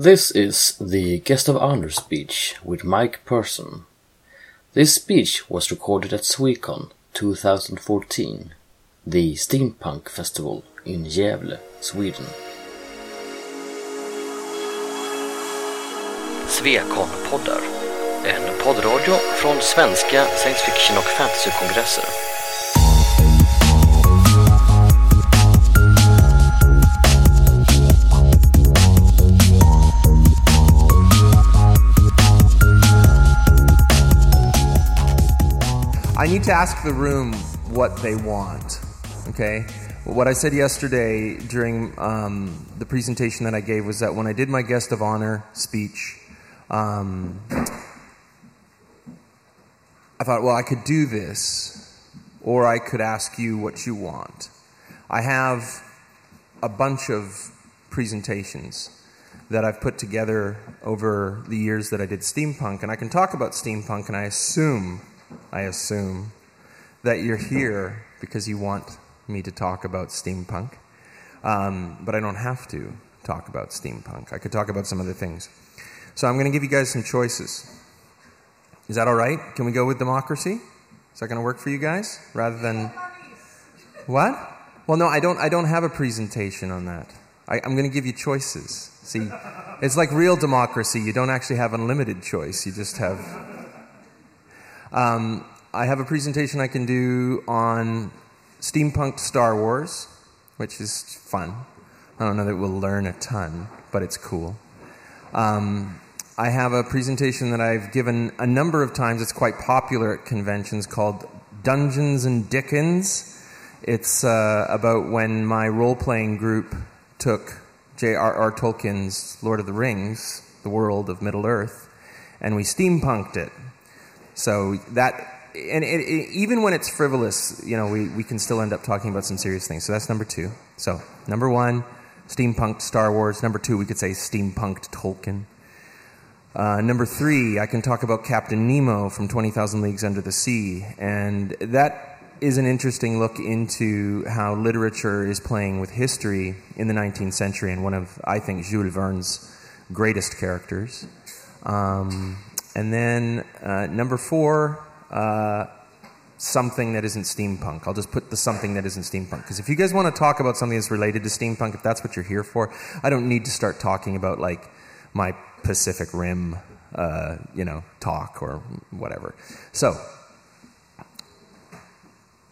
This is the Guest of Honor speech with Mike Perschon. This speech was recorded at Swecon 2014, the Steampunk Festival in Gävle, Sweden. Swecon-poddar, en poddradio från svenska science fiction- och fantasykongresser. I need to ask the room what they want, okay? What I said yesterday during the presentation that I gave was that when I did my Guest of Honor speech, I thought, well, I could do this, or I could ask you what you want. I have a bunch of presentations that I've put together over the years that I did steampunk, and I can talk about steampunk, and I assume that you're here because you want me to talk about steampunk, but I don't have to talk about steampunk. I could talk about some other things. So I'm going to give you guys some choices. Is that all right? Can we go with democracy? Is that going to work for you guys? Rather than what? Well, no, I don't have a presentation on that. I'm going to give you choices. See, it's like real democracy. You don't actually have unlimited choice. You just have. I have a presentation I can do on steampunk Star Wars, which is fun. I don't know that we'll learn a ton, but it's cool. I have a presentation that I've given a number of times. It's quite popular at conventions called Dungeons and Dickens. It's about when my role-playing group took J.R.R. Tolkien's Lord of the Rings, the world of Middle Earth, and we steampunked it. So that, and it, even when it's frivolous, you know, we can still end up talking about some serious things. So that's number two. So number one, steampunked Star Wars. Number two, we could say steampunked Tolkien. Number three, I can talk about Captain Nemo from 20,000 Leagues Under the Sea. And that is an interesting look into how literature is playing with history in the 19th century and one of, I think, Jules Verne's greatest characters. And then number four, something that isn't steampunk. I'll just put the something that isn't steampunk. Because if you guys want to talk about something that's related to steampunk, if that's what you're here for, I don't need to start talking about like my Pacific Rim, talk or whatever. So,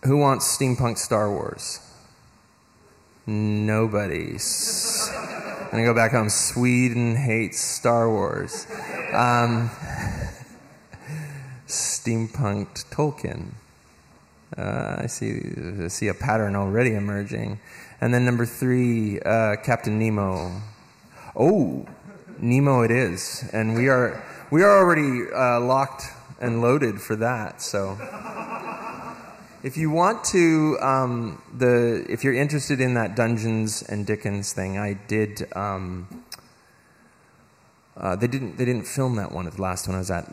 who wants steampunk Star Wars? Nobody. I'm going to go back home. Sweden hates Star Wars. Steampunked Tolkien. I see a pattern already emerging. And then number three, Captain Nemo. Oh, Nemo it is. And we are already locked and loaded for that, so... If you want to, if you're interested in that Dungeons and Dickens thing, I did. They didn't film that one at the last one I was at.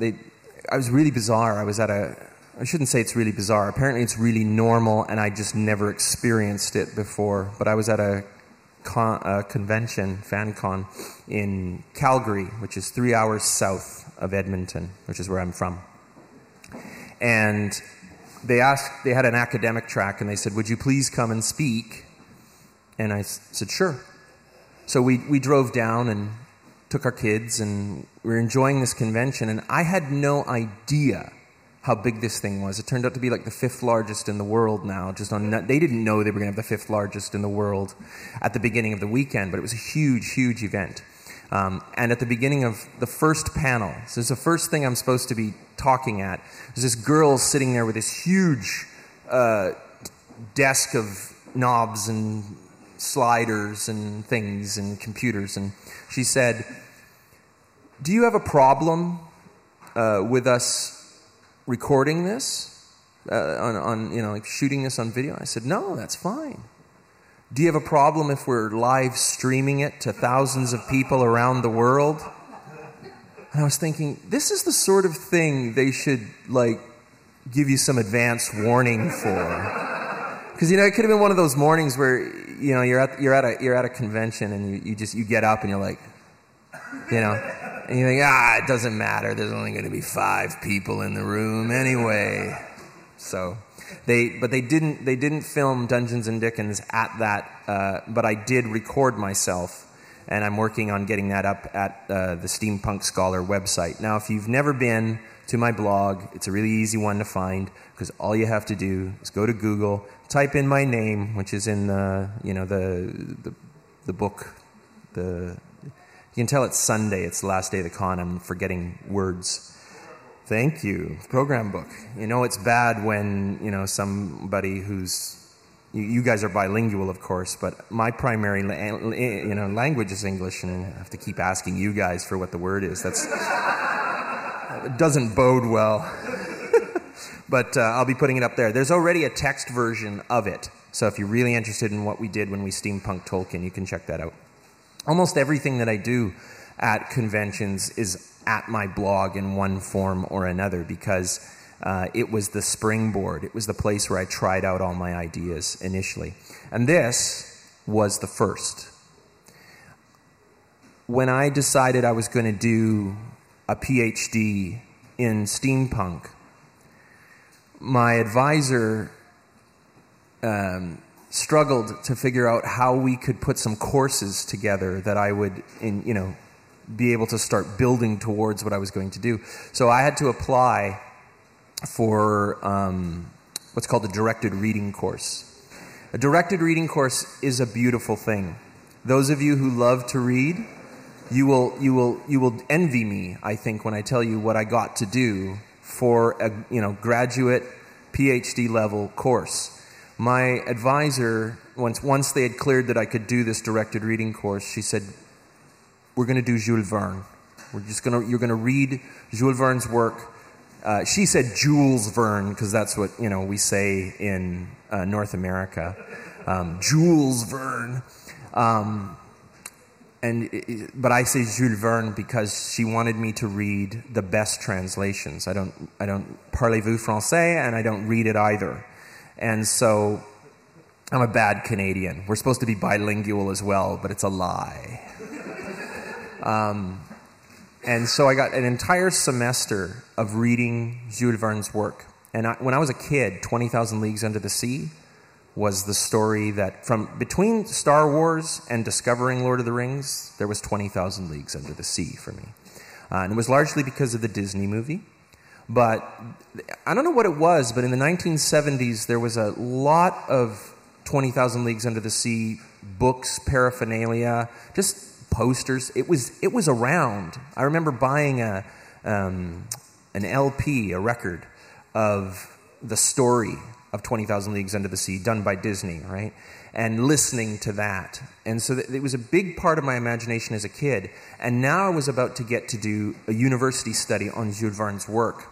I was really bizarre. I shouldn't say it's really bizarre. Apparently, it's really normal, and I just never experienced it before. But I was at a convention, FanCon, in Calgary, which is 3 hours south of Edmonton, which is where I'm from, and. They had an academic track, and they said, would you please come and speak? And I said, sure. So we drove down and took our kids, and we were enjoying this convention, and I had no idea how big this thing was. It turned out to be like the fifth largest in the world now. They didn't know they were going to have the fifth largest in the world at the beginning of the weekend, but it was a huge, huge event. And at the beginning of the first panel, so it's the first thing I'm supposed to be talking at, there's this girl sitting there with this huge desk of knobs and sliders and things and computers, and she said, do you have a problem with us recording this, on shooting this on video? I said, no, that's fine. Do you have a problem if we're live streaming it to thousands of people around the world? And I was thinking, this is the sort of thing they should, like, give you some advance warning for. Because, you know, it could have been one of those mornings where, you know, you're at a convention and you just get up and you're like, You know, and you think, it doesn't matter. There's only going to be 5 people in the room anyway. So, they didn't film Dungeons and Dickens at that, but I did record myself, and I'm working on getting that up at the Steampunk Scholar website. Now, if you've never been to my blog, it's a really easy one to find because all you have to do is go to Google, type in my name, which is in the book. You can tell it's Sunday. It's the last day of the con. I'm forgetting words. Thank you. Program book. You know it's bad when, somebody who's... You guys are bilingual, of course, but my primary language is English, and I have to keep asking you guys for what the word is. That doesn't bode well. But I'll be putting it up there. There's already a text version of it, so if you're really interested in what we did when we steampunked Tolkien, you can check that out. Almost everything that I do at conventions is at my blog in one form or another because it was the springboard. It was the place where I tried out all my ideas initially. And this was the first. When I decided I was going to do a PhD in steampunk, my advisor struggled to figure out how we could put some courses together that I would, be able to start building towards what I was going to do. So I had to apply for what's called a directed reading course. A directed reading course is a beautiful thing. Those of you who love to read, you will envy me, I think, when I tell you what I got to do for a graduate PhD level course. My advisor, once they had cleared that I could do this directed reading course, she said, "We're going to do Jules Verne. You're going to read Jules Verne's work." She said Jules Verne because that's what we say in North America. Jules Verne, but I say Jules Verne because she wanted me to read the best translations. I don't parlez-vous français, and I don't read it either. And so I'm a bad Canadian. We're supposed to be bilingual as well, but it's a lie. And so I got an entire semester of reading Jules Verne's work. And when I was a kid, 20,000 Leagues Under the Sea was the story that from between Star Wars and discovering Lord of the Rings, there was 20,000 Leagues Under the Sea for me. And it was largely because of the Disney movie. But I don't know what it was, but in the 1970s, there was a lot of 20,000 Leagues Under the Sea books, paraphernalia, just posters. It was around. I remember buying an LP, a record, of the story of 20,000 Leagues Under the Sea done by Disney, right? And listening to that. And so it was a big part of my imagination as a kid. And now I was about to get to do a university study on Jules Verne's work.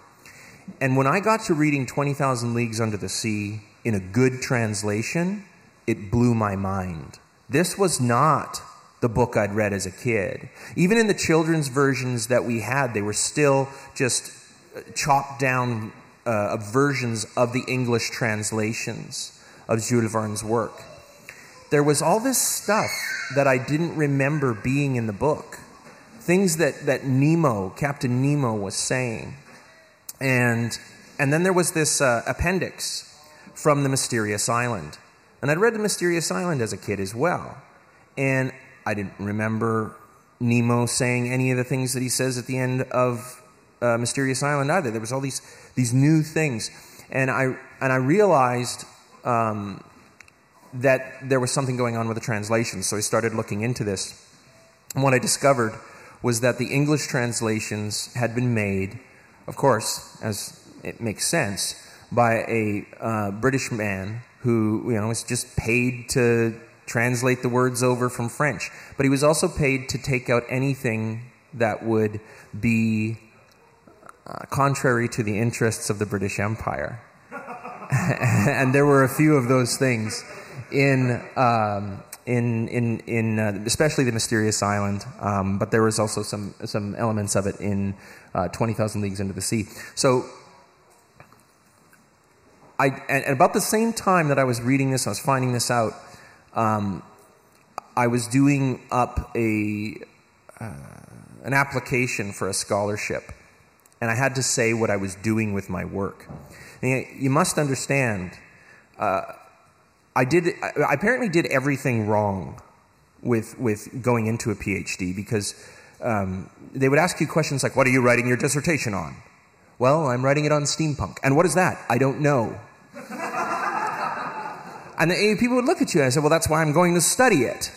And when I got to reading 20,000 Leagues Under the Sea in a good translation, it blew my mind. This was not the book I'd read as a kid. Even in the children's versions that we had, they were still just chopped down versions of the English translations of Jules Verne's work. There was all this stuff that I didn't remember being in the book. Things that Nemo, Captain Nemo, was saying. And then there was this appendix from The Mysterious Island. And I'd read The Mysterious Island as a kid as well. And I didn't remember Nemo saying any of the things that he says at the end of Mysterious Island either. There was all these new things. And I realized that there was something going on with the translation. So I started looking into this. And what I discovered was that the English translations had been made, of course, as it makes sense, by a British man who, was just paid to translate the words over from French. But he was also paid to take out anything that would be contrary to the interests of the British Empire. And there were a few of those things in especially The Mysterious Island, but there was also some elements of it in 20,000 Leagues Under the Sea. So, and about the same time that I was reading this, I was finding this out. I was doing up a an application for a scholarship, and I had to say what I was doing with my work. And you must understand, I apparently did everything wrong with going into a PhD, because they would ask you questions like, what are you writing your dissertation on? Well, I'm writing it on steampunk. And what is that? I don't know. And the people would look at you and I said, well, that's why I'm going to study it.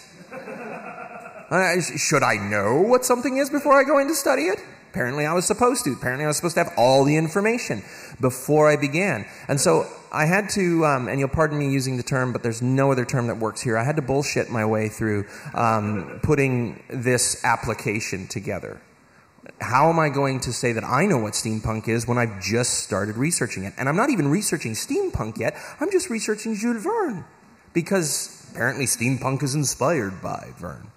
Should I know what something is before I go in to study it? Apparently I was supposed to. Apparently I was supposed to have all the information before I began. And so I had to, and you'll pardon me using the term, but there's no other term that works here. I had to bullshit my way through putting this application together. How am I going to say that I know what steampunk is when I've just started researching it? And I'm not even researching steampunk yet. I'm just researching Jules Verne, because apparently steampunk is inspired by Verne.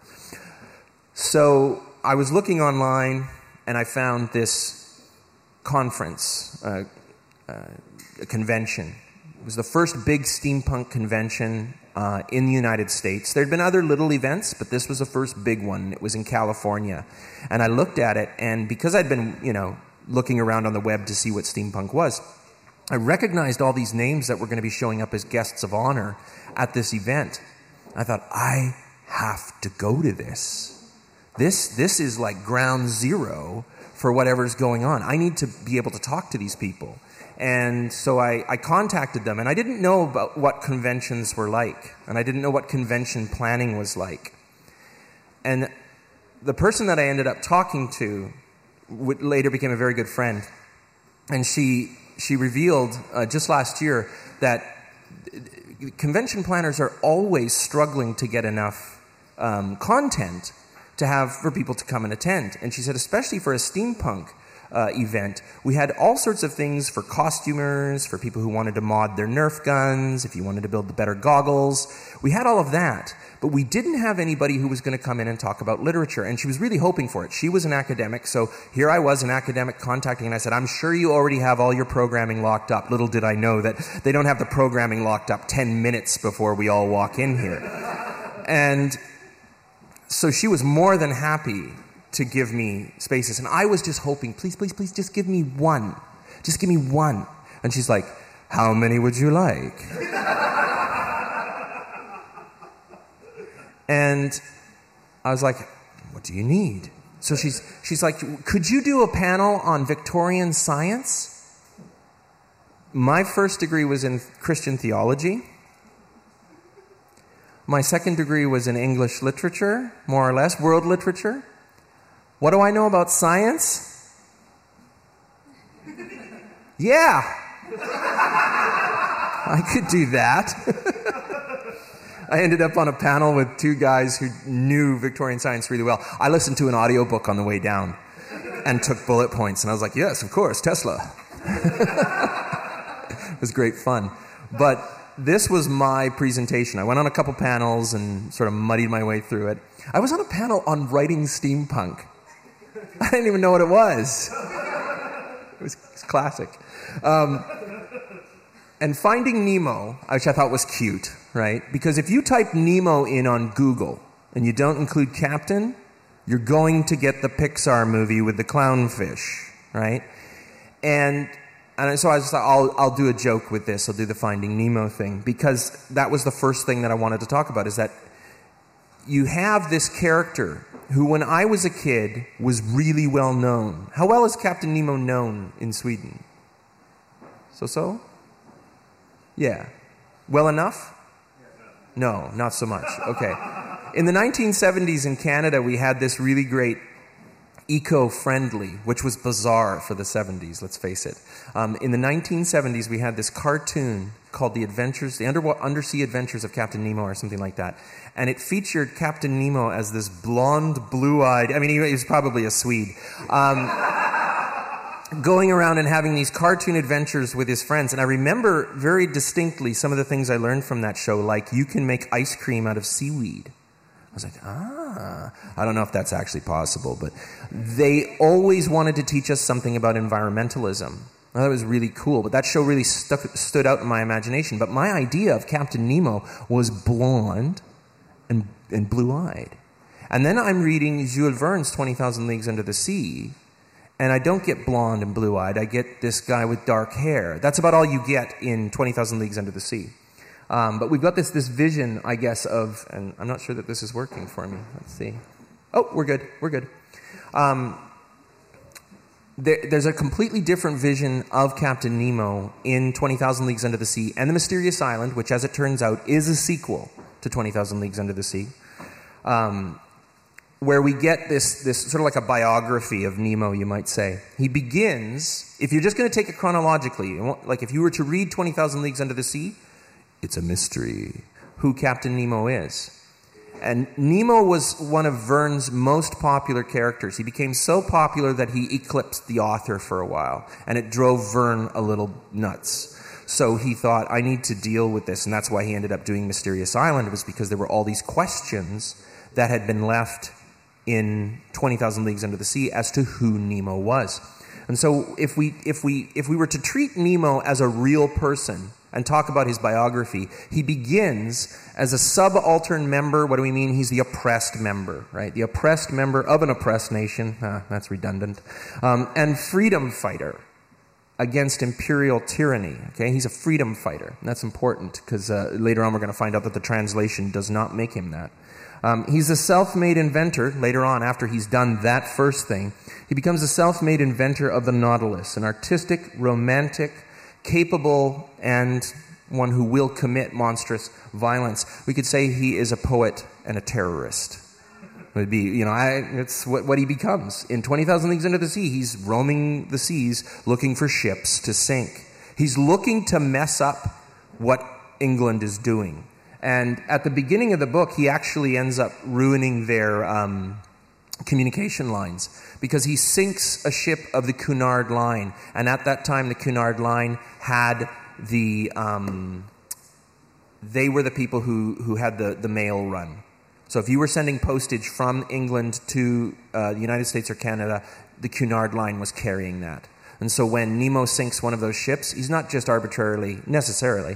So I was looking online, and I found this conference, a convention. It was the first big steampunk convention in the United States. There had been other little events, but this was the first big one. It was in California. And I looked at it, and because I'd been, looking around on the web to see what steampunk was, I recognized all these names that were going to be showing up as guests of honor at this event. I thought, I have to go to this. This is like ground zero for whatever's going on. I need to be able to talk to these people. And so I contacted them, and I didn't know about what conventions were like, and I didn't know what convention planning was like. And the person that I ended up talking to later became a very good friend, and she revealed just last year that convention planners are always struggling to get enough content to have for people to come and attend. And she said, especially for a steampunk event, we had all sorts of things for costumers, for people who wanted to mod their Nerf guns, if you wanted to build the better goggles. We had all of that, but we didn't have anybody who was going to come in and talk about literature. And she was really hoping for it. She was an academic, so here I was, an academic, contacting, and I said, I'm sure you already have all your programming locked up. Little did I know that they don't have the programming locked up 10 minutes before we all walk in here. And so she was more than happy to give me spaces. And I was just hoping, please, please, please, just give me one. Just give me one. And she's like, how many would you like? And I was like, what do you need? So she's like, could you do a panel on Victorian science? My first degree was in Christian theology. My second degree was in English literature, more or less, world literature. What do I know about science? Yeah. I could do that. I ended up on a panel with two guys who knew Victorian science really well. I listened to an audiobook on the way down and took bullet points, and I was like, yes, of course, Tesla. It was great fun. But this was my presentation. I went on a couple panels and sort of muddied my way through it. I was on a panel on writing steampunk. I didn't even know what it was. It was classic. And Finding Nemo, which I thought was cute, right? Because if you type Nemo in on Google and you don't include Captain, you're going to get the Pixar movie with the clownfish, right? And so I just thought, I'll do a joke with this. I'll do the Finding Nemo thing, because that was the first thing that I wanted to talk about, is that you have this character who, when I was a kid, was really well known. How well is Captain Nemo known in Sweden? So? Yeah. Well enough? No, not so much. Okay. In the 1970s in Canada, we had this really great eco-friendly, which was bizarre for the 70s, let's face it. In the 1970s, we had this cartoon called The Undersea Adventures of Captain Nemo, or something like that. And it featured Captain Nemo as this blonde, blue-eyed, he was probably a Swede, going around and having these cartoon adventures with his friends. And I remember very distinctly some of the things I learned from that show, like you can make ice cream out of seaweed. I was like, I don't know if that's actually possible, but they always wanted to teach us something about environmentalism. I thought it was really cool, but that show really stood out in my imagination. But my idea of Captain Nemo was blonde and blue-eyed. And then I'm reading Jules Verne's 20,000 Leagues Under the Sea, and I don't get blonde and blue-eyed. I get this guy with dark hair. That's about all you get in 20,000 Leagues Under the Sea. But we've got this vision, I guess, of... And I'm not sure that this is working for me. Let's see. Oh, we're good. We're good. There's a completely different vision of Captain Nemo in 20,000 Leagues Under the Sea and The Mysterious Island, which, as it turns out, is a sequel to 20,000 Leagues Under the Sea, where we get this sort of like a biography of Nemo, you might say. He begins, if you're just going to take it chronologically, like if you were to read 20,000 Leagues Under the Sea, it's a mystery who Captain Nemo is. And Nemo was one of Verne's most popular characters. He became so popular that he eclipsed the author for a while, and it drove Verne a little nuts. So he thought, I need to deal with this, and that's why he ended up doing Mysterious Island. It was because there were all these questions that had been left in 20,000 Leagues Under the Sea as to who Nemo was. And so if we were to treat Nemo as a real person and talk about his biography, he begins as a subaltern member. What do we mean? He's the oppressed member, right? The oppressed member of an oppressed nation. That's redundant. And freedom fighter against imperial tyranny, okay? He's a freedom fighter. And that's important because later on we're going to find out that the translation does not make him that. He's a self-made inventor. Later on, after he's done that first thing, he becomes a self-made inventor of the Nautilus, an artistic, romantic, capable, and one who will commit monstrous violence. We could say he is a poet and a terrorist. It would be, you know, it's what he becomes. In 20,000 Leagues Under the Sea, he's roaming the seas looking for ships to sink. He's looking to mess up what England is doing. And at the beginning of the book, he actually ends up ruining their communication lines because he sinks a ship of the Cunard line. And at that time, the Cunard line had the... They were the people who had the mail run. So if you were sending postage from England to the United States or Canada, the Cunard line was carrying that. And so when Nemo sinks one of those ships, he's not just arbitrarily, necessarily...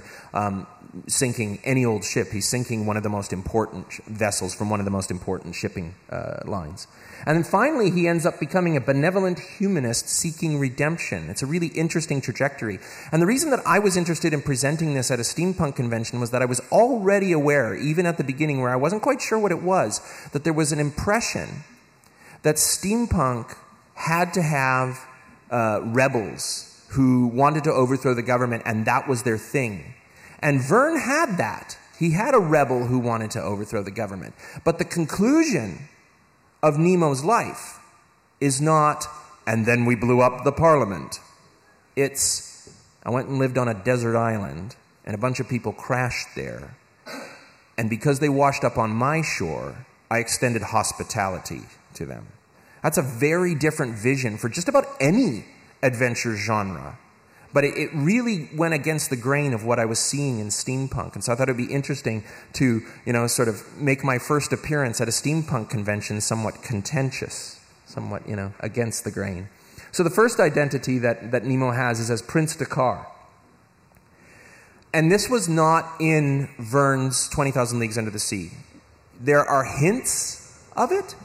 sinking any old ship. He's sinking one of the most important vessels from one of the most important shipping lines. And then finally, he ends up becoming a benevolent humanist seeking redemption. It's a really interesting trajectory. And the reason that I was interested in presenting this at a steampunk convention was that I was already aware, even at the beginning where I wasn't quite sure what it was, that there was an impression that steampunk had to have rebels who wanted to overthrow the government, and that was their thing. And Verne had that. He had a rebel who wanted to overthrow the government. But the conclusion of Nemo's life is not, and then we blew up the parliament. It's, I went and lived on a desert island, and a bunch of people crashed there. And because they washed up on my shore, I extended hospitality to them. That's a very different vision for just about any adventure genre. But it really went against the grain of what I was seeing in steampunk. And so I thought it would be interesting to, you know, sort of make my first appearance at a steampunk convention somewhat contentious, somewhat, you know, against the grain. So the first identity that Nemo has is as Prince Dakar. And this was not in Verne's 20,000 Leagues Under the Sea. There are hints of it,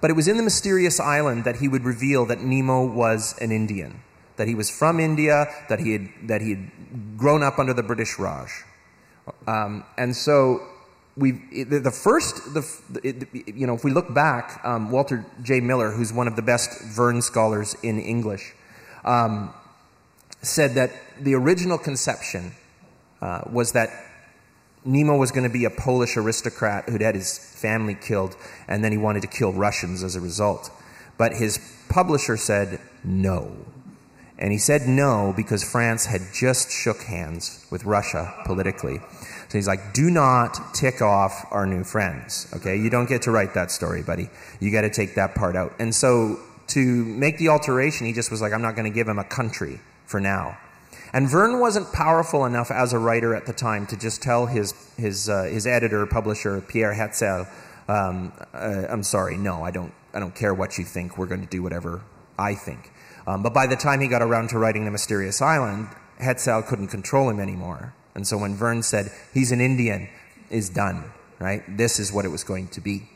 but it was in The Mysterious Island that he would reveal that Nemo was an Indian. That he was from India, that he had grown up under the British Raj, and so if we look back, Walter J. Miller, who's one of the best Verne scholars in English, said that the original conception was that Nemo was going to be a Polish aristocrat who'd had his family killed, and then he wanted to kill Russians as a result. But his publisher said no. And he said no because France had just shook hands with Russia politically. So he's like, do not tick off our new friends, okay? You don't get to write that story, buddy. You got to take that part out. And so to make the alteration, he just was like, I'm not going to give him a country for now. And Verne wasn't powerful enough as a writer at the time to just tell his editor, publisher, Pierre Hetzel, I'm sorry, no, I don't care what you think. We're going to do whatever I think. But by the time he got around to writing The Mysterious Island, Hetzel couldn't control him anymore. And so when Verne said, he's an Indian, is done, right? This is what it was going to be.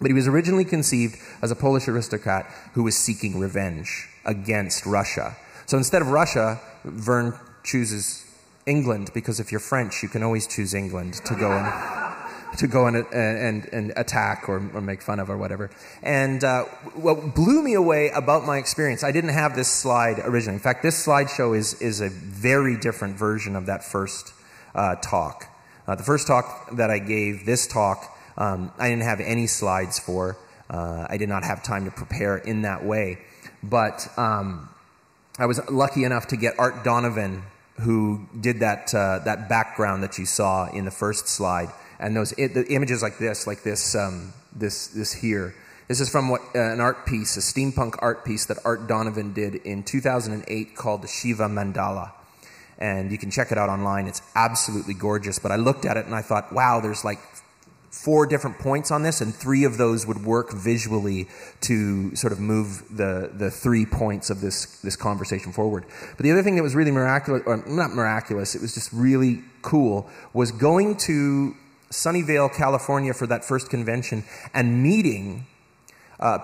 But he was originally conceived as a Polish aristocrat who was seeking revenge against Russia. So instead of Russia, Verne chooses England, because if you're French, you can always choose England to go and and attack or make fun of or whatever. And what blew me away about my experience, I didn't have this slide originally. In fact, this slideshow is a very different version of that first talk. The first talk that I gave, this talk, I didn't have any slides for. I did not have time to prepare in that way. But I was lucky enough to get Art Donovan, who did that background that you saw in the first slide, and those the images like this here. This is from an art piece, a steampunk art piece that Art Donovan did in 2008 called the Shiva Mandala. And you can check it out online. It's absolutely gorgeous. But I looked at it and I thought, wow, there's like 4 different points on this, and 3 of those would work visually to sort of move the 3 points of this conversation forward. But the other thing that was really miraculous, or not miraculous, it was just really cool, was going to Sunnyvale, California for that first convention and meeting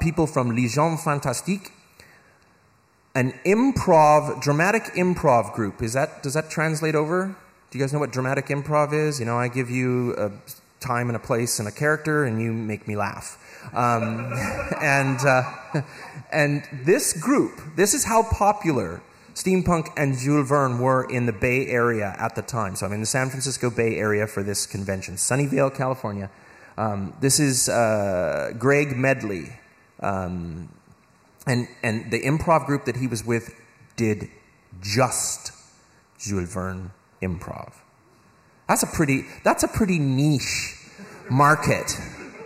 people from Légion Fantastique, an dramatic improv group. Does that translate over? Do you guys know what dramatic improv is? You know, I give you a time and a place and a character, and you make me laugh. And this group, this is how popular steampunk and Jules Verne were in the Bay Area at the time. So I'm in the San Francisco Bay Area for this convention, Sunnyvale, California. This is Greg Medley, and the improv group that he was with did just Jules Verne improv. That's a pretty niche market,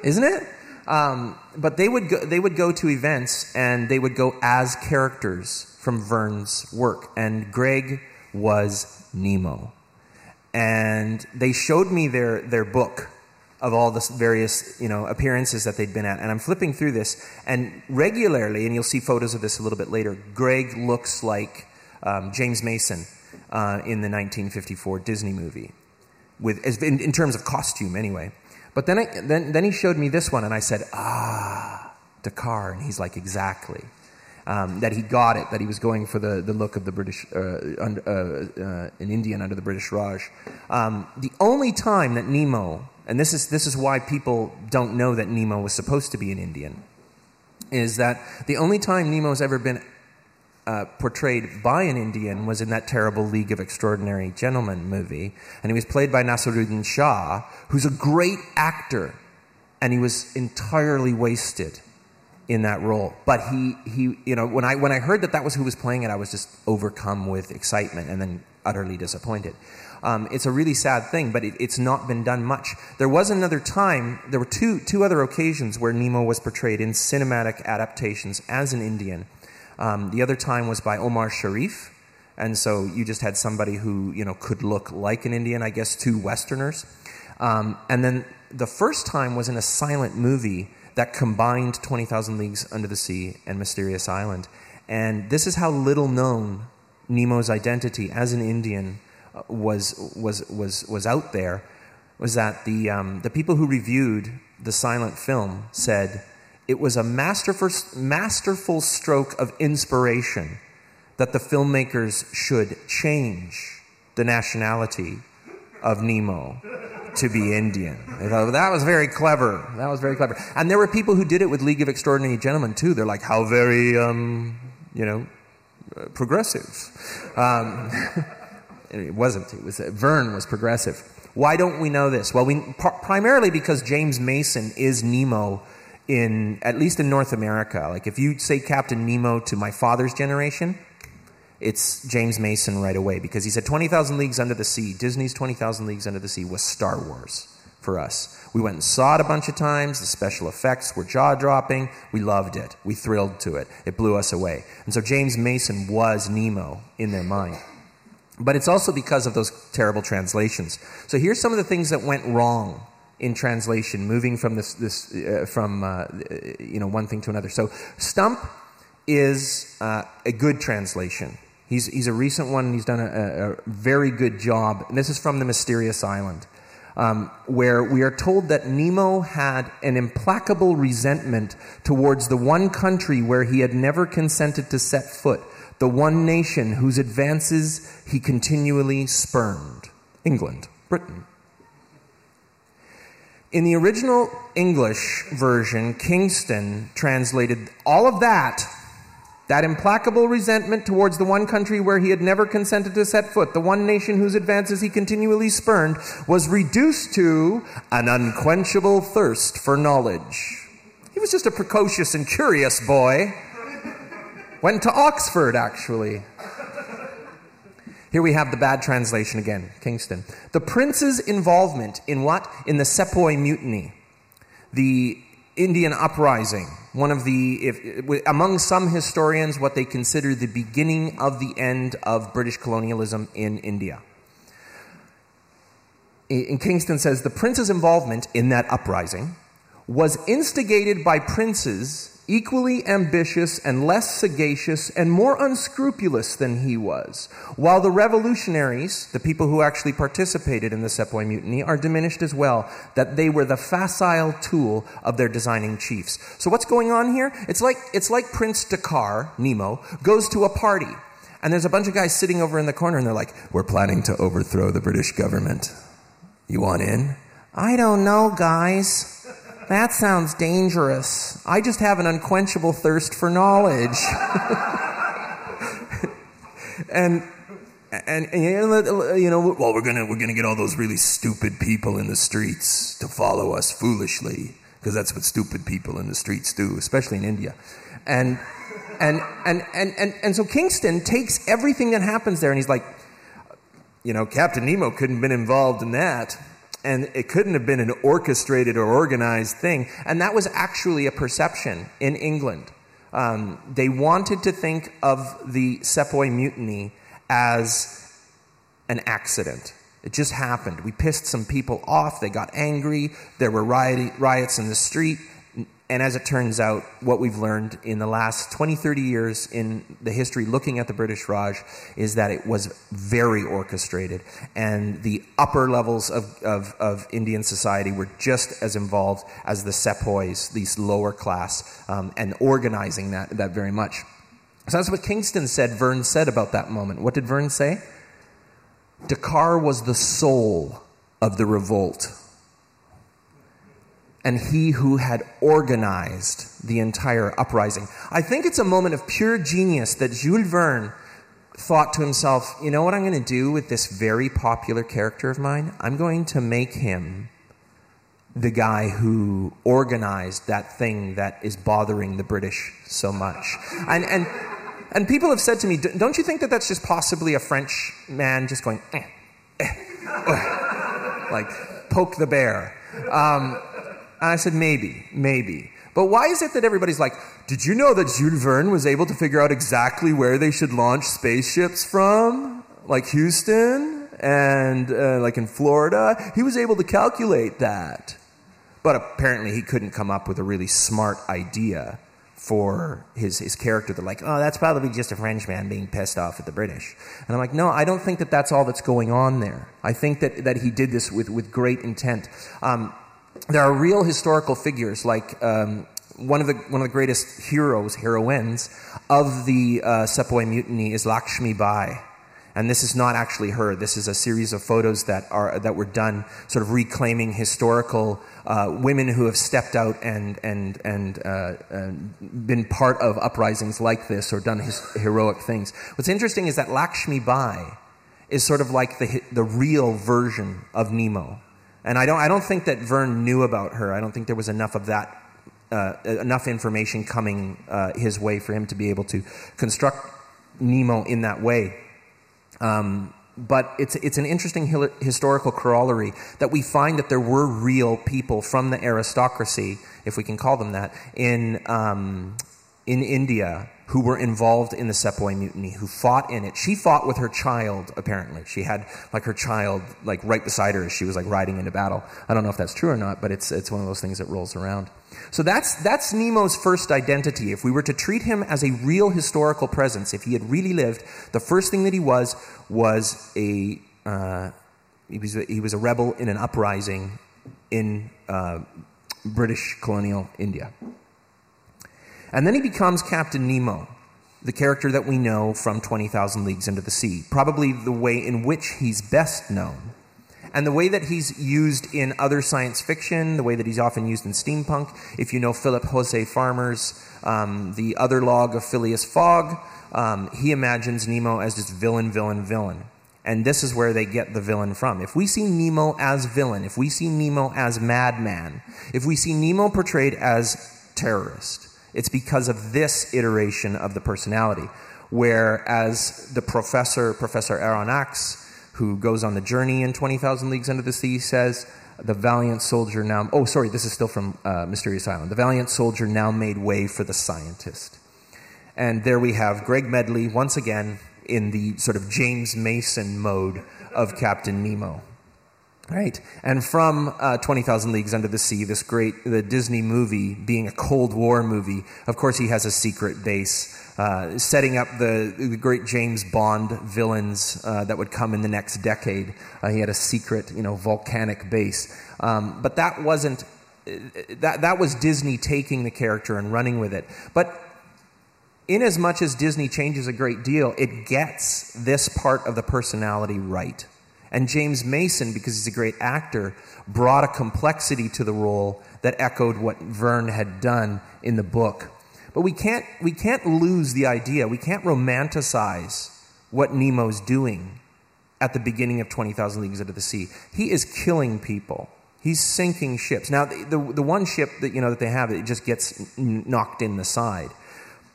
isn't it? But they would go to events, and they would go as characters from Verne's work. And Greg was Nemo, and they showed me their book of all the various appearances that they'd been at. And I'm flipping through this, and regularly, and you'll see photos of this a little bit later, Greg looks like James Mason in the 1954 Disney movie. In terms of costume, anyway. But then he showed me this one, and I said, Dakar. And he's like, exactly. That he got it, that he was going for the look of the British, an Indian under the British Raj. The only time that Nemo, and this is why people don't know that Nemo was supposed to be an Indian, is that the only time Nemo's ever been portrayed by an Indian was in that terrible League of Extraordinary Gentlemen movie, and he was played by Nasruddin Shah, who's a great actor, and he was entirely wasted in that role. But when I heard that was who was playing it, I was just overcome with excitement and then utterly disappointed. It's a really sad thing, but it's not been done much. There was another time, there were two other occasions where Nemo was portrayed in cinematic adaptations as an Indian. The other time was by Omar Sharif, and so you just had somebody who could look like an Indian, I guess, to Westerners. And then the first time was in a silent movie that combined 20,000 Leagues Under the Sea and Mysterious Island. And this is how little known Nemo's identity as an Indian was out there, was that the people who reviewed the silent film said, "It was a masterful stroke of inspiration that the filmmakers should change the nationality of Nemo to be Indian." They thought, that was very clever. That was very clever. And there were people who did it with League of Extraordinary Gentlemen, too. They're like, how very, progressive. It wasn't. It was Verne was progressive. Why don't we know this? Well, primarily because James Mason is Nemo, at least in North America. Like if you say Captain Nemo to my father's generation, it's James Mason right away, because he said 20,000 Leagues Under the Sea, Disney's 20,000 Leagues Under the Sea was Star Wars for us. We went and saw it a bunch of times, the special effects were jaw-dropping, we loved it, we thrilled to it, it blew us away. And so James Mason was Nemo in their mind. But it's also because of those terrible translations. So here's some of the things that went wrong in translation, moving from one thing to another. So Stump is a good translation. He's a recent one. He's done a very good job. And this is from the Mysterious Island. where we are told that Nemo had an implacable resentment towards the one country where he had never consented to set foot, the one nation whose advances he continually spurned, England, Britain. In the original English version, Kingston translated all of that, that implacable resentment towards the one country where he had never consented to set foot, the one nation whose advances he continually spurned, was reduced to an unquenchable thirst for knowledge. He was just a precocious and curious boy. Went to Oxford, actually. Here we have the bad translation again, Kingston. The prince's involvement in what? In the Sepoy Mutiny, the Indian uprising, one of the, among some historians, what they consider the beginning of the end of British colonialism in India. And Kingston says, the prince's involvement in that uprising was instigated by princes equally ambitious and less sagacious and more unscrupulous than he was, while the revolutionaries, the people who actually participated in the Sepoy Mutiny, are diminished as well, that they were the facile tool of their designing chiefs. So what's going on here? It's like Prince Dakar, Nemo, goes to a party, and there's a bunch of guys sitting over in the corner, and they're like, we're planning to overthrow the British government. You want in? I don't know, guys. That sounds dangerous. I just have an unquenchable thirst for knowledge. Well, we're gonna get all those really stupid people in the streets to follow us foolishly, because that's what stupid people in the streets do, especially in India. And so Kingston takes everything that happens there, and he's like, you know, Captain Nemo couldn't have been involved in that. And it couldn't have been an orchestrated or organized thing. And that was actually a perception in England. They wanted to think of the Sepoy Mutiny as an accident. It just happened. We pissed some people off. They got angry. There were riots in the street. And as it turns out, what we've learned in the last 20, 30 years in the history looking at the British Raj is that it was very orchestrated, and the upper levels of Indian society were just as involved as the sepoys, these lower class, and organizing that very much. So that's what Kingston said, Verne said about that moment. What did Verne say? Dakar was the soul of the revolt. And he who had organized the entire uprising. I think it's a moment of pure genius that Jules Verne thought to himself, you know what I'm going to do with this very popular character of mine? I'm going to make him the guy who organized that thing that is bothering the British so much. And people have said to me, don't you think that that's just possibly a French man just going, like poke the bear? I said, maybe. But why is it that everybody's like, did you know that Jules Verne was able to figure out exactly where they should launch spaceships from? Like Houston and like in Florida? He was able to calculate that. But apparently he couldn't come up with a really smart idea for his character. They're like, oh, that's probably just a Frenchman being pissed off at the British. And I'm like, no, I don't think that that's all that's going on there. I think that he did this with great intent. There are real historical figures, like one of the greatest heroines of the Sepoy Mutiny is Lakshmi Bai, and this is not actually her. This is a series of photos that were done, sort of reclaiming historical women who have stepped out and been part of uprisings like this or done heroic things. What's interesting is that Lakshmi Bai is sort of like the real version of Nemo. And I don't think that Verne knew about her. I don't think there was enough of that, enough information coming his way for him to be able to construct Nemo in that way. But it's an interesting historical corollary that we find that there were real people from the aristocracy, if we can call them that, in India, who were involved in the Sepoy Mutiny, who fought in it. She fought with her child, apparently. She had like her child like right beside her as she was like riding into battle. I don't know if that's true or not, but it's one of those things that rolls around. So that's Nemo's first identity. If we were to treat him as a real historical presence, if he had really lived, the first thing that he was a he was a rebel in an uprising in British colonial India. And then he becomes Captain Nemo, the character that we know from 20,000 Leagues Under the Sea, probably the way in which he's best known. And the way that he's used in other science fiction, the way that he's often used in steampunk, if you know Philip Jose Farmer's The Other Log of Phileas Fogg, he imagines Nemo as this villain. And this is where they get the villain from. If we see Nemo as villain, if we see Nemo as madman, if we see Nemo portrayed as terrorist, it's because of this iteration of the personality. Whereas the Professor Aronnax, who goes on the journey in 20,000 Leagues Under the Sea, says, the valiant soldier now... Oh, sorry, this is still from Mysterious Island. The valiant soldier now made way for the scientist. And there we have Greg Medley, once again, in the sort of James Mason mode of Captain Nemo. Right? And from 20,000 Leagues Under the Sea, the Disney movie, being a Cold War movie, of course he has a secret base, setting up the great James Bond villains that would come in the next decade. He had a secret, volcanic base. But that wasn't... That was Disney taking the character and running with it. But in as much as Disney changes a great deal, it gets this part of the personality right. And James Mason, because he's a great actor, brought a complexity to the role that echoed what Verne had done in the book. But we can't lose the idea. We can't romanticize what Nemo's doing at the beginning of 20,000 Leagues Under the Sea. He is killing people. He's sinking ships. Now, the one ship that that they have, it just gets knocked in the side.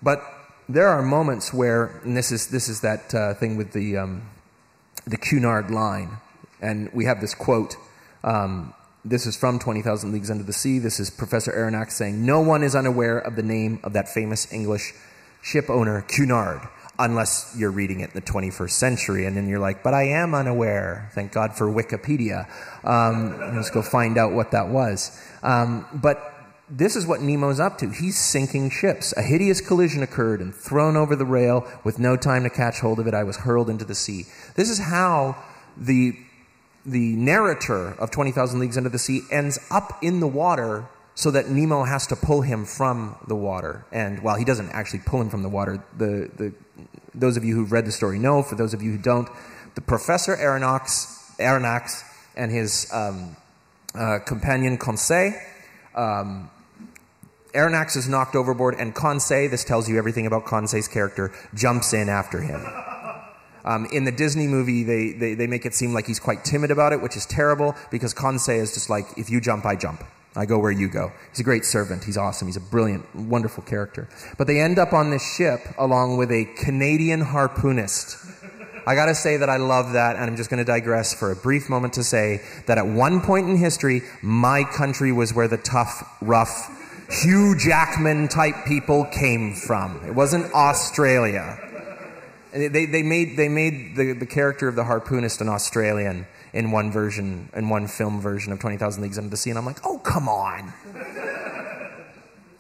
But there are moments where, and this is that thing with the Cunard line, and we have this quote. This is from 20,000 Leagues Under the Sea. This is Professor Aronnax saying, "No one is unaware of the name of that famous English ship owner, Cunard, unless you're reading it in the 21st century." And then you're like, but I am unaware. Thank God for Wikipedia. Let's go find out what that was. But this is what Nemo's up to. He's sinking ships. "A hideous collision occurred and thrown over the rail. With no time to catch hold of it, I was hurled into the sea." This is how the narrator of 20,000 Leagues Under the Sea ends up in the water, so that Nemo has to pull him from the water. And while he doesn't actually pull him from the water, those of you who've read the story know. For those of you who don't, the Professor Aronnax and his companion Conseil, Aronnax is knocked overboard, and Conseil, this tells you everything about Conseil's character, jumps in after him. In the Disney movie, they make it seem like he's quite timid about it, which is terrible, because Conseil is just like, if you jump, I jump. I go where you go. He's a great servant. He's awesome. He's a brilliant, wonderful character. But they end up on this ship along with a Canadian harpoonist. I got to say that I love that, and I'm just going to digress for a brief moment to say that at one point in history, my country was where the tough, rough, Hugh Jackman-type people came from. It wasn't Australia. They made the character of the harpoonist an Australian in one version, in one film version of 20,000 Leagues Under the Sea, and I'm like, oh, come on.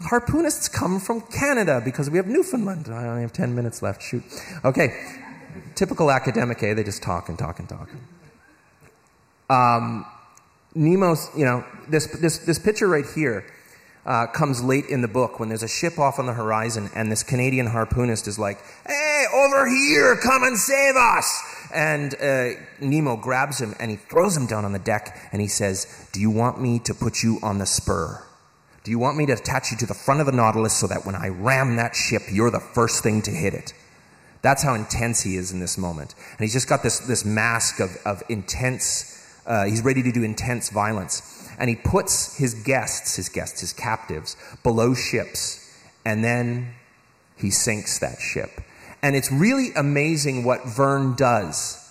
Harpoonists come from Canada because we have Newfoundland. I only have 10 minutes left, shoot. Okay, typical academic, eh? They just talk and talk and talk. Nemo's, this picture right here comes late in the book when there's a ship off on the horizon and this Canadian harpoonist is like, hey, over here, come and save us. And Nemo grabs him and he throws him down on the deck and he says, do you want me to put you on the spur? Do you want me to attach you to the front of the Nautilus so that when I ram that ship, you're the first thing to hit it? That's how intense he is in this moment. And he's just got this mask of intense, he's ready to do intense violence. And he puts his guests, his captives, below ships, and then he sinks that ship. And it's really amazing what Verne does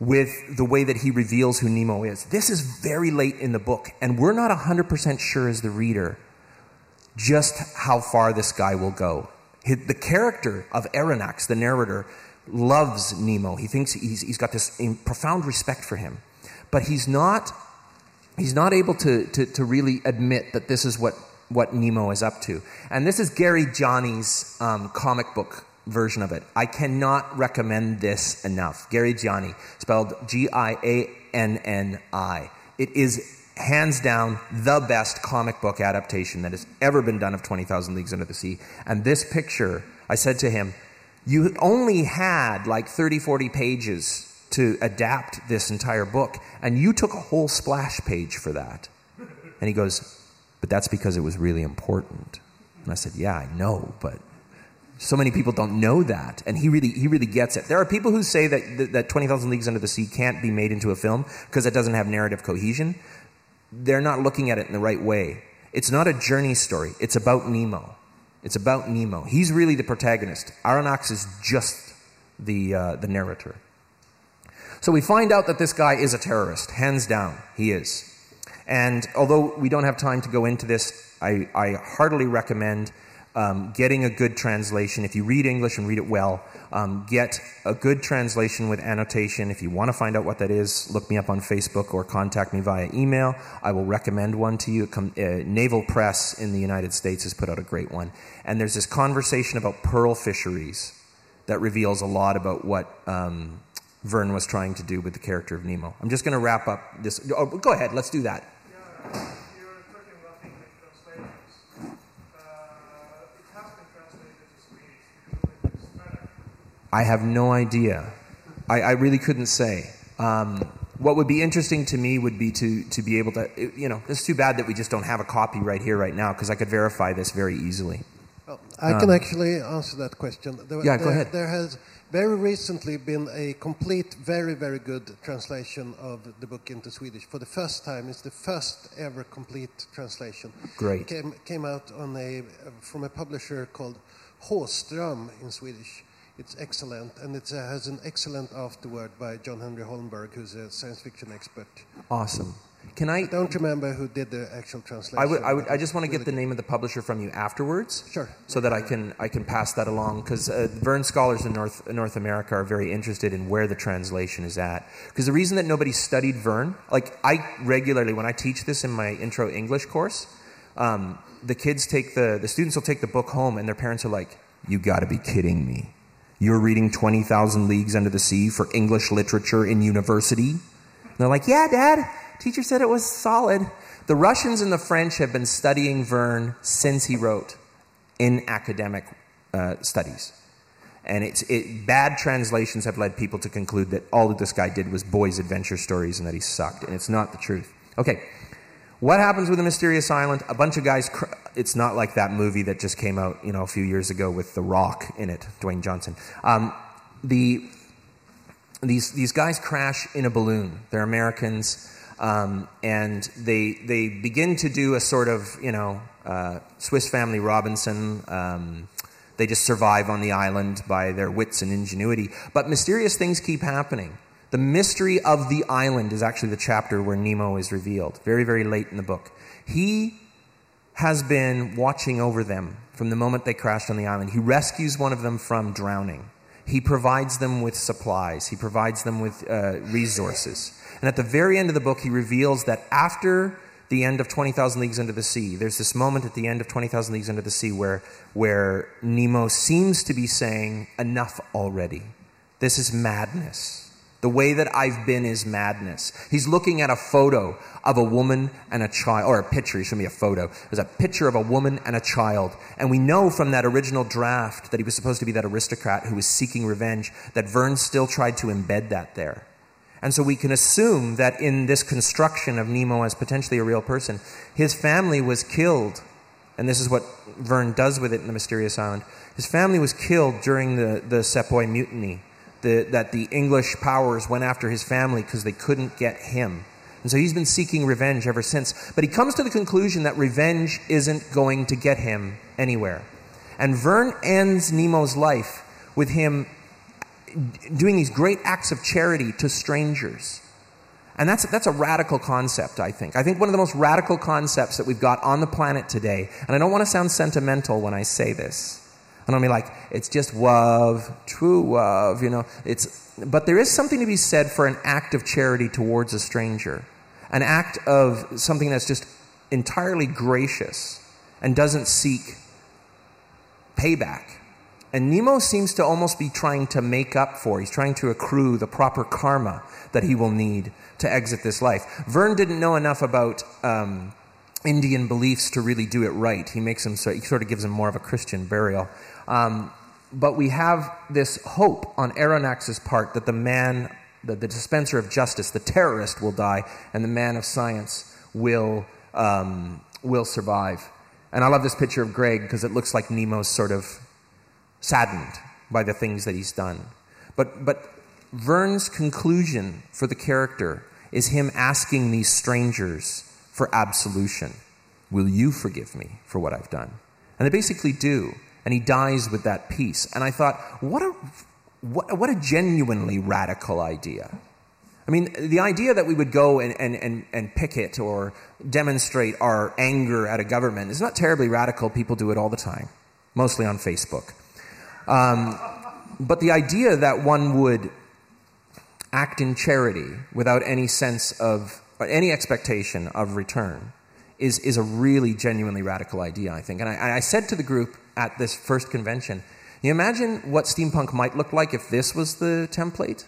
with the way that he reveals who Nemo is. This is very late in the book, and we're not 100% sure as the reader just how far this guy will go. The character of Aronnax, the narrator, loves Nemo. He thinks he's got this profound respect for him, but he's not able to really admit that this is what Nemo is up to. And this is Gary Gianni's comic book version of it. I cannot recommend this enough. Gary Gianni, spelled Gianni. It is hands down the best comic book adaptation that has ever been done of 20,000 Leagues Under the Sea. And this picture, I said to him, you only had like 30, 40 pages to adapt this entire book, and you took a whole splash page for that. And he goes, but that's because it was really important. And I said, yeah, I know, but so many people don't know that. And he really gets it. There are people who say that 20,000 Leagues Under the Sea can't be made into a film because it doesn't have narrative cohesion. They're not looking at it in the right way. It's not a journey story. It's about Nemo. It's about Nemo. He's really the protagonist. Aronnax is just the narrator. So we find out that this guy is a terrorist. Hands down, he is. And although we don't have time to go into this, I heartily recommend getting a good translation. If you read English and read it well, get a good translation with annotation. If you want to find out what that is, look me up on Facebook or contact me via email. I will recommend one to you. Naval Press in the United States has put out a great one. And there's this conversation about pearl fisheries that reveals a lot about what Verne was trying to do with the character of Nemo. I'm just going to wrap up this. Oh, go ahead, let's do that. I have no idea. I really couldn't say. What would be interesting to me would be to be able to, it's too bad that we just don't have a copy right here, right now, because I could verify this very easily. Well, I can actually answer that question. Go ahead. There has very recently been a complete, very, very good translation of the book into Swedish. For the first time, it's the first ever complete translation. Great. It came out from a publisher called Håström in Swedish. It's excellent, and it has an excellent afterword by John Henry Holmberg, who's a science fiction expert. Awesome. I don't remember who did the actual translation. I just want to get the name of the publisher from you afterwards. Sure. So that I can pass that along, because Verne scholars in North America are very interested in where the translation is at. Because the reason that nobody studied Verne, like I regularly, when I teach this in my intro English course, the students will take the book home, and their parents are like, "You got to be kidding me. You're reading 20,000 Leagues Under the Sea for English literature in university?" And they're like, "Yeah, Dad. Teacher said it was solid." The Russians and the French have been studying Verne since he wrote in academic studies. And bad translations have led people to conclude that all that this guy did was boys' adventure stories and that he sucked. And it's not the truth. Okay. What happens with the Mysterious Island? A bunch of guys. It's not like that movie that just came out, a few years ago with The Rock in it, Dwayne Johnson. These guys crash in a balloon. They're Americans, and they begin to do a sort of Swiss Family Robinson. They just survive on the island by their wits and ingenuity. But mysterious things keep happening. The mystery of the island is actually the chapter where Nemo is revealed, very, very late in the book. He has been watching over them from the moment they crashed on the island. He rescues one of them from drowning. He provides them with supplies. He provides them with resources. And at the very end of the book, he reveals that after the end of 20,000 Leagues Under the Sea, there's this moment at the end of 20,000 Leagues Under the Sea where Nemo seems to be saying, "Enough already. This is madness. The way that I've been is madness." He's looking at a photo of a woman and a child, or a picture. It shouldn't be a photo. There's a picture of a woman and a child. And we know from that original draft that he was supposed to be that aristocrat who was seeking revenge, that Verne still tried to embed that there. And so we can assume that in this construction of Nemo as potentially a real person, his family was killed. And this is what Verne does with it in The Mysterious Island. His family was killed during the Sepoy Mutiny. That the English powers went after his family because they couldn't get him. And so he's been seeking revenge ever since. But he comes to the conclusion that revenge isn't going to get him anywhere. And Verne ends Nemo's life with him doing these great acts of charity to strangers. And that's a radical concept, I think. I think one of the most radical concepts that we've got on the planet today, and I don't want to sound sentimental when I say this, and I'll be like, it's just love, true love, But there is something to be said for an act of charity towards a stranger, an act of something that's just entirely gracious and doesn't seek payback. And Nemo seems to almost be trying to make up for. He's trying to accrue the proper karma that he will need to exit this life. Verne didn't know enough about Indian beliefs to really do it right. He makes him, so he sort of gives him more of a Christian burial. But we have this hope on Aronnax's part that the man, the dispenser of justice, the terrorist, will die, and the man of science will survive. And I love this picture of Greg because it looks like Nemo's sort of saddened by the things that he's done. But Verne's conclusion for the character is him asking these strangers for absolution. Will you forgive me for what I've done? And they basically do. And he dies with that peace. And I thought, what a genuinely radical idea. I mean, the idea that we would go and picket or demonstrate our anger at a government is not terribly radical. People do it all the time, mostly on Facebook. But the idea that one would act in charity without any sense of, or any expectation of return is a really genuinely radical idea, I think. And I said to the group at this first convention, you imagine what steampunk might look like if this was the template?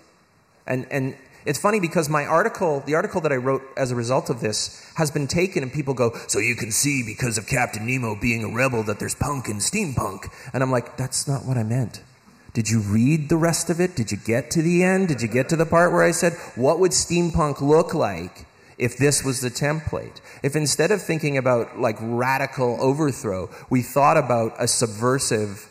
And it's funny because my article, the article that I wrote as a result of this, has been taken and people go, so you can see because of Captain Nemo being a rebel that there's punk in steampunk. And I'm like, that's not what I meant. Did you read the rest of it? Did you get to the end? Did you get to the part where I said, what would steampunk look like if this was the template? If instead of thinking about like radical overthrow, we thought about a subversive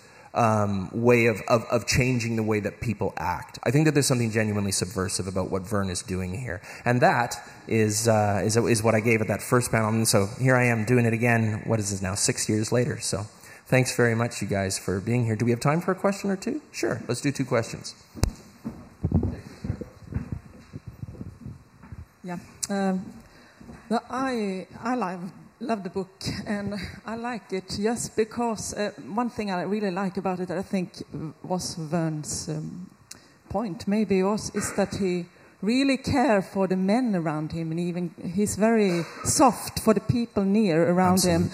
way of changing the way that people act. I think that there's something genuinely subversive about what Verne is doing here. And that is what I gave at that first panel. And so here I am doing it again, what is this now, 6 years later. So thanks very much, you guys, for being here. Do we have time for a question or two? Sure, let's do two questions. Yeah. I love the book, and I like it just because one thing I really like about it, I think, was Verne's point. Maybe is that he really cared for the men around him, and even he's very soft for the people near around him.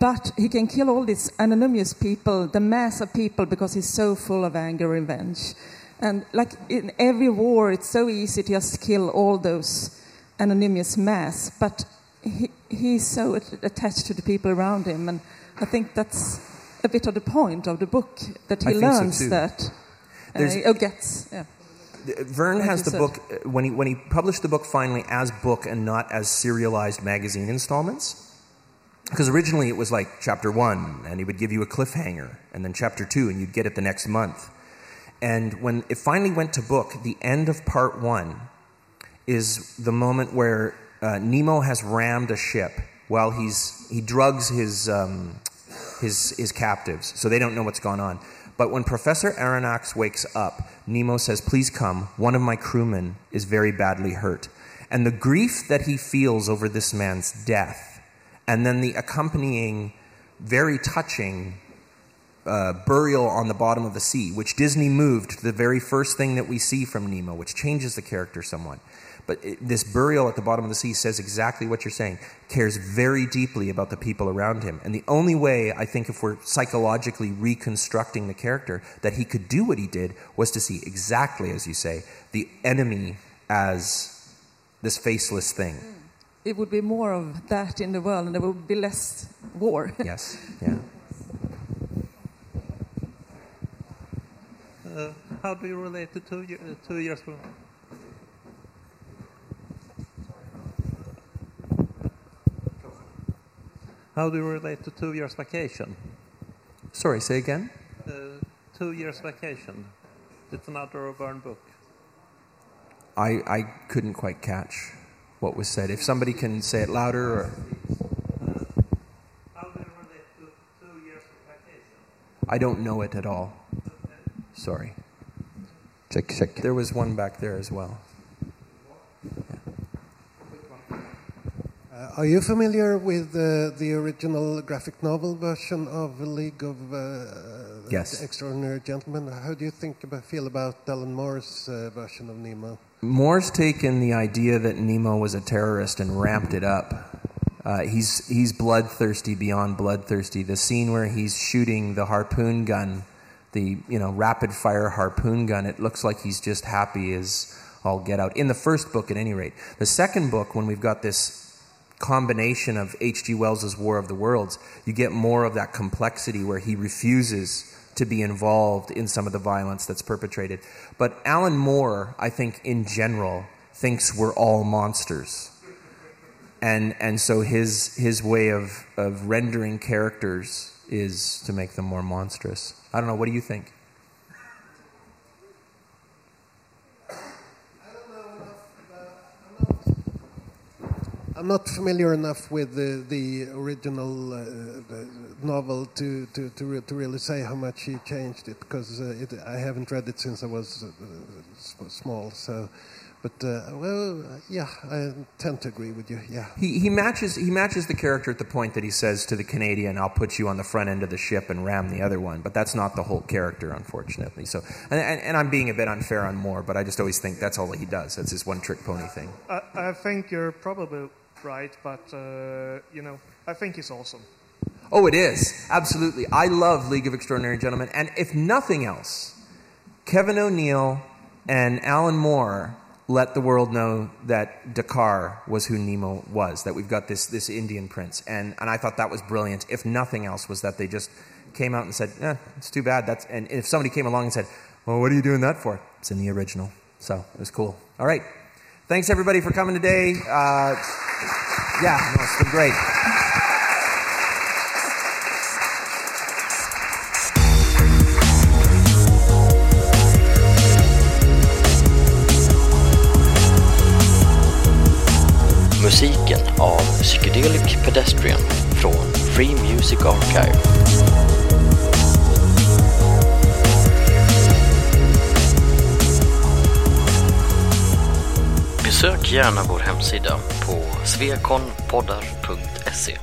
But he can kill all these anonymous people, the mass of people, because he's so full of anger, revenge, and like in every war, it's so easy to just kill all those anonymous mass, but he's so attached to the people around him, and I think that's a bit of the point of the book, that he learns so that gets. Yeah. Verne has the book when he published the book finally as book and not as serialized magazine installments, because originally it was like chapter 1 and he would give you a cliffhanger and then chapter 2 and you'd get it the next month. And when it finally went to book, the end of part 1 is the moment where Nemo has rammed a ship while he drugs his captives, so they don't know what's gone on. But when Professor Aronnax wakes up, Nemo says, "Please come. One of my crewmen is very badly hurt," and the grief that he feels over this man's death, and then the accompanying, very touching burial on the bottom of the sea, which Disney moved to the very first thing that we see from Nemo, which changes the character somewhat. But this burial at the bottom of the sea says exactly what you're saying. Cares very deeply about the people around him. And the only way, I think, if we're psychologically reconstructing the character, that he could do what he did was to see exactly, as you say, the enemy as this faceless thing. It would be more of that in the world, and there would be less war. Yes, yeah. How do you relate to 2 years from now? How do you relate to 2 years vacation? Sorry, say again? 2 years vacation. It's another Verne book. I couldn't quite catch what was said. If somebody can say it louder or... How do you relate to 2 years vacation? I don't know it at all. Sorry. Check. There was one back there as well. Are you familiar with the original graphic novel version of League of Extraordinary Gentlemen? How do you feel about Alan Moore's version of Nemo? Moore's taken the idea that Nemo was a terrorist and ramped it up. He's bloodthirsty beyond bloodthirsty. The scene where he's shooting the harpoon gun the, you know, rapid fire harpoon gun, it looks like he's just happy as all get out. In the first book, at any rate. The second book, when we've got this combination of H.G. Wells's War of the Worlds, you get more of that complexity where he refuses to be involved in some of the violence that's perpetrated. But Alan Moore, I think, in general, thinks we're all monsters. And so his way of rendering characters is to make them more monstrous. I don't know, what do you think? I'm not familiar enough with the original novel to really say how much he changed it, because I haven't read it since I was small. So, but well, yeah, I tend to agree with you. Yeah, he matches the character at the point that he says to the Canadian, "I'll put you on the front end of the ship and ram the other one." But that's not the whole character, unfortunately. So, and I'm being a bit unfair on Moore, but I just always think that's all he does. That's his one-trick pony thing. I think you're probably right, but you know, I think it's awesome. Oh, it is, absolutely. I love League of Extraordinary Gentlemen, and if nothing else, Kevin O'Neill and Alan Moore let the world know that Dakar was who Nemo was, that we've got this Indian prince, and I thought that was brilliant. If nothing else, was that they just came out and said, it's too bad. That's, and if somebody came along and said, well, what are you doing that for? It's in the original, so it was cool. All right. Thanks, everybody, for coming today. Yeah, no, it's been great. Musiken av Psychedelic Pedestrian från Free Music Archive. Besök gärna vår hemsida på sweconpoddar.se.